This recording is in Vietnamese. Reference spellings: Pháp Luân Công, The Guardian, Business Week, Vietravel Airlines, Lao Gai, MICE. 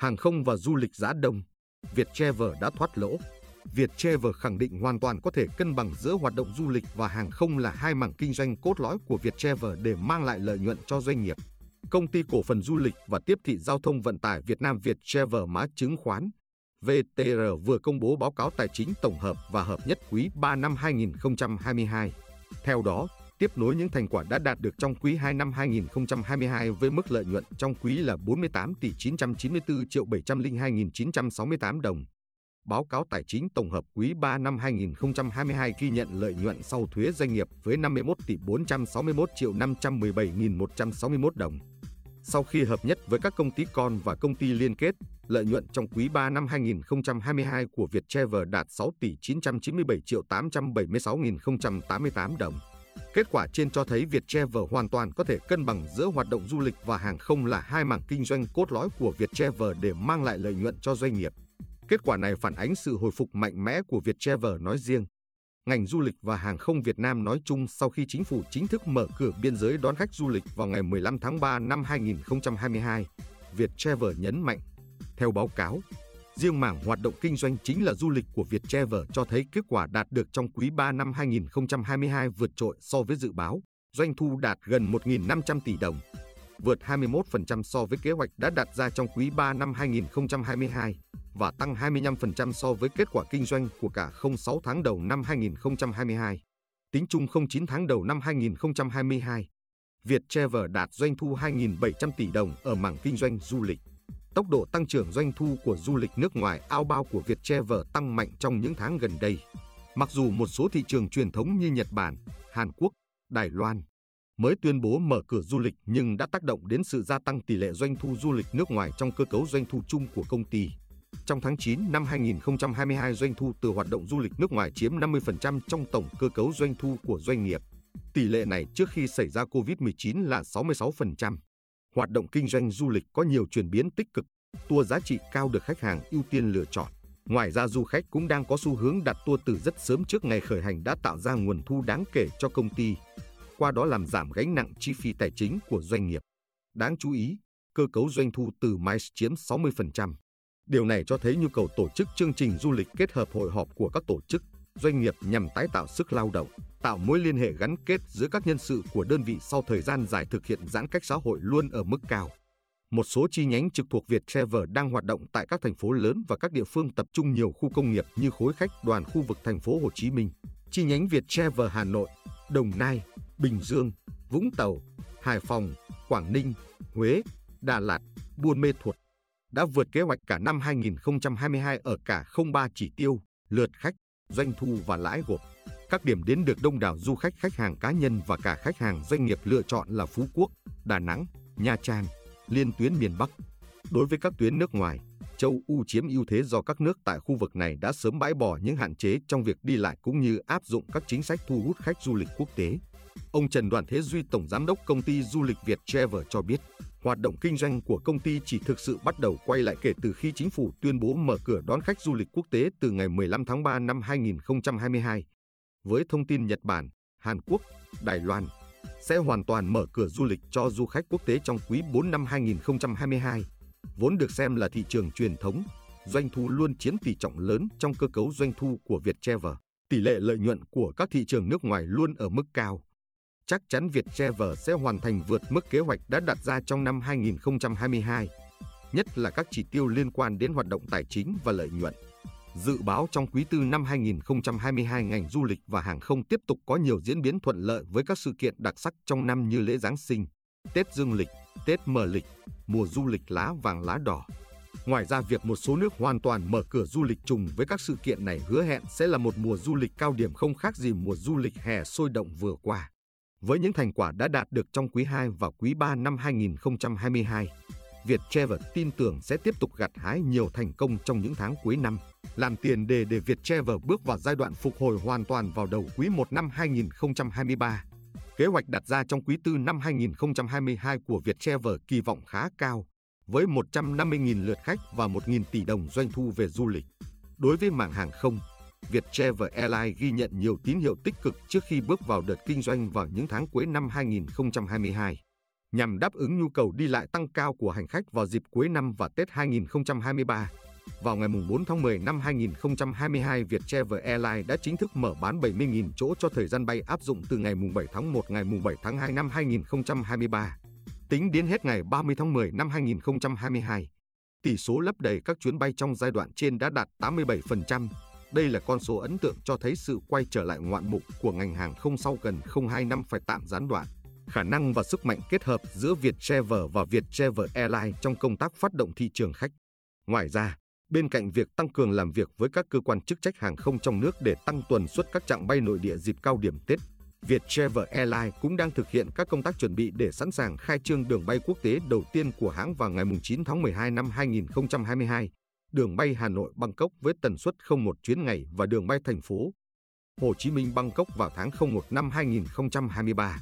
hàng không và du lịch giá đông, Vietravel đã thoát lỗ. Vietravel khẳng định hoàn toàn có thể cân bằng giữa hoạt động du lịch và hàng không là hai mảng kinh doanh cốt lõi của Vietravel để mang lại lợi nhuận cho doanh nghiệp. Công ty cổ phần du lịch và tiếp thị giao thông vận tải Việt Nam Vietravel mã chứng khoán VTR vừa công bố báo cáo tài chính tổng hợp và hợp nhất quý 3 năm 2022. Theo đó, tiếp nối những thành quả đã đạt được trong quý 2 năm 2022 với mức lợi nhuận trong quý là 48.994.702.968 đồng. Báo cáo tài chính tổng hợp quý 3 năm 2022 ghi nhận lợi nhuận sau thuế doanh nghiệp với 51.461.517.161 đồng. Sau khi hợp nhất với các công ty con và công ty liên kết, lợi nhuận trong quý 3 năm 2022 của Vietravel đạt 6.997.876.088 đồng. Kết quả trên cho thấy Vietravel hoàn toàn có thể cân bằng giữa hoạt động du lịch và hàng không là hai mảng kinh doanh cốt lõi của Vietravel để mang lại lợi nhuận cho doanh nghiệp. Kết quả này phản ánh sự hồi phục mạnh mẽ của Vietravel nói riêng, ngành du lịch và hàng không Việt Nam nói chung sau khi chính phủ chính thức mở cửa biên giới đón khách du lịch vào ngày 15 tháng 3 năm 2022, Vietravel nhấn mạnh. Theo báo cáo, riêng mảng hoạt động kinh doanh chính là du lịch của Vietravel cho thấy kết quả đạt được trong quý 3 năm 2022 vượt trội so với dự báo, doanh thu đạt gần 1.500 tỷ đồng, vượt 21% so với kế hoạch đã đặt ra trong quý 3 năm 2022. Và tăng 25% so với kết quả kinh doanh của cả 06 tháng đầu năm 2022. Tính chung 09 tháng đầu năm 2022, Vietravel đạt doanh thu 2.700 tỷ đồng ở mảng kinh doanh du lịch. Tốc độ tăng trưởng doanh thu của du lịch nước ngoài outbound của Vietravel tăng mạnh trong những tháng gần đây. Mặc dù một số thị trường truyền thống như Nhật Bản, Hàn Quốc, Đài Loan mới tuyên bố mở cửa du lịch nhưng đã tác động đến sự gia tăng tỷ lệ doanh thu du lịch nước ngoài trong cơ cấu doanh thu chung của công ty. Trong tháng 9 năm 2022, doanh thu từ hoạt động du lịch nước ngoài chiếm 50% trong tổng cơ cấu doanh thu của doanh nghiệp. Tỷ lệ này trước khi xảy ra Covid-19 là 66%. Hoạt động kinh doanh du lịch có nhiều chuyển biến tích cực, tour giá trị cao được khách hàng ưu tiên lựa chọn. Ngoài ra, du khách cũng đang có xu hướng đặt tour từ rất sớm trước ngày khởi hành đã tạo ra nguồn thu đáng kể cho công ty, qua đó làm giảm gánh nặng chi phí tài chính của doanh nghiệp. Đáng chú ý, cơ cấu doanh thu từ MICE chiếm 60%. Điều này cho thấy nhu cầu tổ chức chương trình du lịch kết hợp hội họp của các tổ chức, doanh nghiệp nhằm tái tạo sức lao động, tạo mối liên hệ gắn kết giữa các nhân sự của đơn vị sau thời gian dài thực hiện giãn cách xã hội luôn ở mức cao. Một số chi nhánh trực thuộc Vietravel đang hoạt động tại các thành phố lớn và các địa phương tập trung nhiều khu công nghiệp như khối khách đoàn khu vực thành phố Hồ Chí Minh, chi nhánh Vietravel Hà Nội, Đồng Nai, Bình Dương, Vũng Tàu, Hải Phòng, Quảng Ninh, Huế, Đà Lạt, Buôn Mê Thuột. Đã vượt kế hoạch cả năm 2022 ở cả 03 chỉ tiêu, lượt khách, doanh thu và lãi gộp. Các điểm đến được đông đảo du khách, khách hàng cá nhân và cả khách hàng doanh nghiệp lựa chọn là Phú Quốc, Đà Nẵng, Nha Trang, liên tuyến miền Bắc. Đối với các tuyến nước ngoài, châu Âu chiếm ưu thế do các nước tại khu vực này đã sớm bãi bỏ những hạn chế trong việc đi lại cũng như áp dụng các chính sách thu hút khách du lịch quốc tế. Ông Trần Đoàn Thế Duy, Tổng Giám đốc Công ty Du lịch Vietravel cho biết, hoạt động kinh doanh của công ty chỉ thực sự bắt đầu quay lại kể từ khi chính phủ tuyên bố mở cửa đón khách du lịch quốc tế từ ngày 15 tháng 3 năm 2022. Với thông tin Nhật Bản, Hàn Quốc, Đài Loan sẽ hoàn toàn mở cửa du lịch cho du khách quốc tế trong quý 4 năm 2022, vốn được xem là thị trường truyền thống, doanh thu luôn chiếm tỷ trọng lớn trong cơ cấu doanh thu của Vietravel. Tỷ lệ lợi nhuận của các thị trường nước ngoài luôn ở mức cao. Chắc chắn Vietravel sẽ hoàn thành vượt mức kế hoạch đã đặt ra trong năm 2022, nhất là các chỉ tiêu liên quan đến hoạt động tài chính và lợi nhuận. Dự báo trong quý 4 năm 2022, ngành du lịch và hàng không tiếp tục có nhiều diễn biến thuận lợi với các sự kiện đặc sắc trong năm như lễ Giáng sinh, Tết Dương lịch, Tết Mờ lịch, mùa du lịch lá vàng lá đỏ. Ngoài ra, việc một số nước hoàn toàn mở cửa du lịch trùng với các sự kiện này hứa hẹn sẽ là một mùa du lịch cao điểm không khác gì mùa du lịch hè sôi động vừa qua. Với những thành quả đã đạt được trong quý 2 và quý 3 năm 2022, Vietravel tin tưởng sẽ tiếp tục gặt hái nhiều thành công trong những tháng cuối năm, làm tiền đề để Vietravel bước vào giai đoạn phục hồi hoàn toàn vào đầu quý 1 năm 2023. Kế hoạch đặt ra trong quý 4 năm 2022 của Vietravel kỳ vọng khá cao, với 150.000 lượt khách và 1.000 tỷ đồng doanh thu về du lịch. Đối với mảng hàng không, Vietravel Airlines ghi nhận nhiều tín hiệu tích cực trước khi bước vào đợt kinh doanh vào những tháng cuối năm 2022. nhằm đáp ứng nhu cầu đi lại tăng cao của hành khách vào dịp cuối năm và Tết 2023. Vào ngày 4 tháng 10 năm 2022, Vietravel Airlines đã chính thức mở bán 70.000 chỗ cho thời gian bay áp dụng từ ngày 7 tháng 1 ngày 7 tháng 2 năm 2023. Tính đến hết ngày 30 tháng 10 năm 2022, tỷ số lấp đầy các chuyến bay trong giai đoạn trên đã đạt 87%. Đây là con số ấn tượng cho thấy sự quay trở lại ngoạn mục của ngành hàng không sau gần 02 năm phải tạm gián đoạn. Khả năng và sức mạnh kết hợp giữa Vietravel và Vietravel Airlines trong công tác phát động thị trường khách. Ngoài ra, bên cạnh việc tăng cường làm việc với các cơ quan chức trách hàng không trong nước để tăng tuần suất các chặng bay nội địa dịp cao điểm Tết, Vietravel Airlines cũng đang thực hiện các công tác chuẩn bị để sẵn sàng khai trương đường bay quốc tế đầu tiên của hãng vào ngày 9 tháng 12 năm 2022, đường bay Hà Nội - Bangkok với tần suất 01 chuyến ngày và đường bay thành phố Hồ Chí Minh - Bangkok vào tháng 01 năm 2023.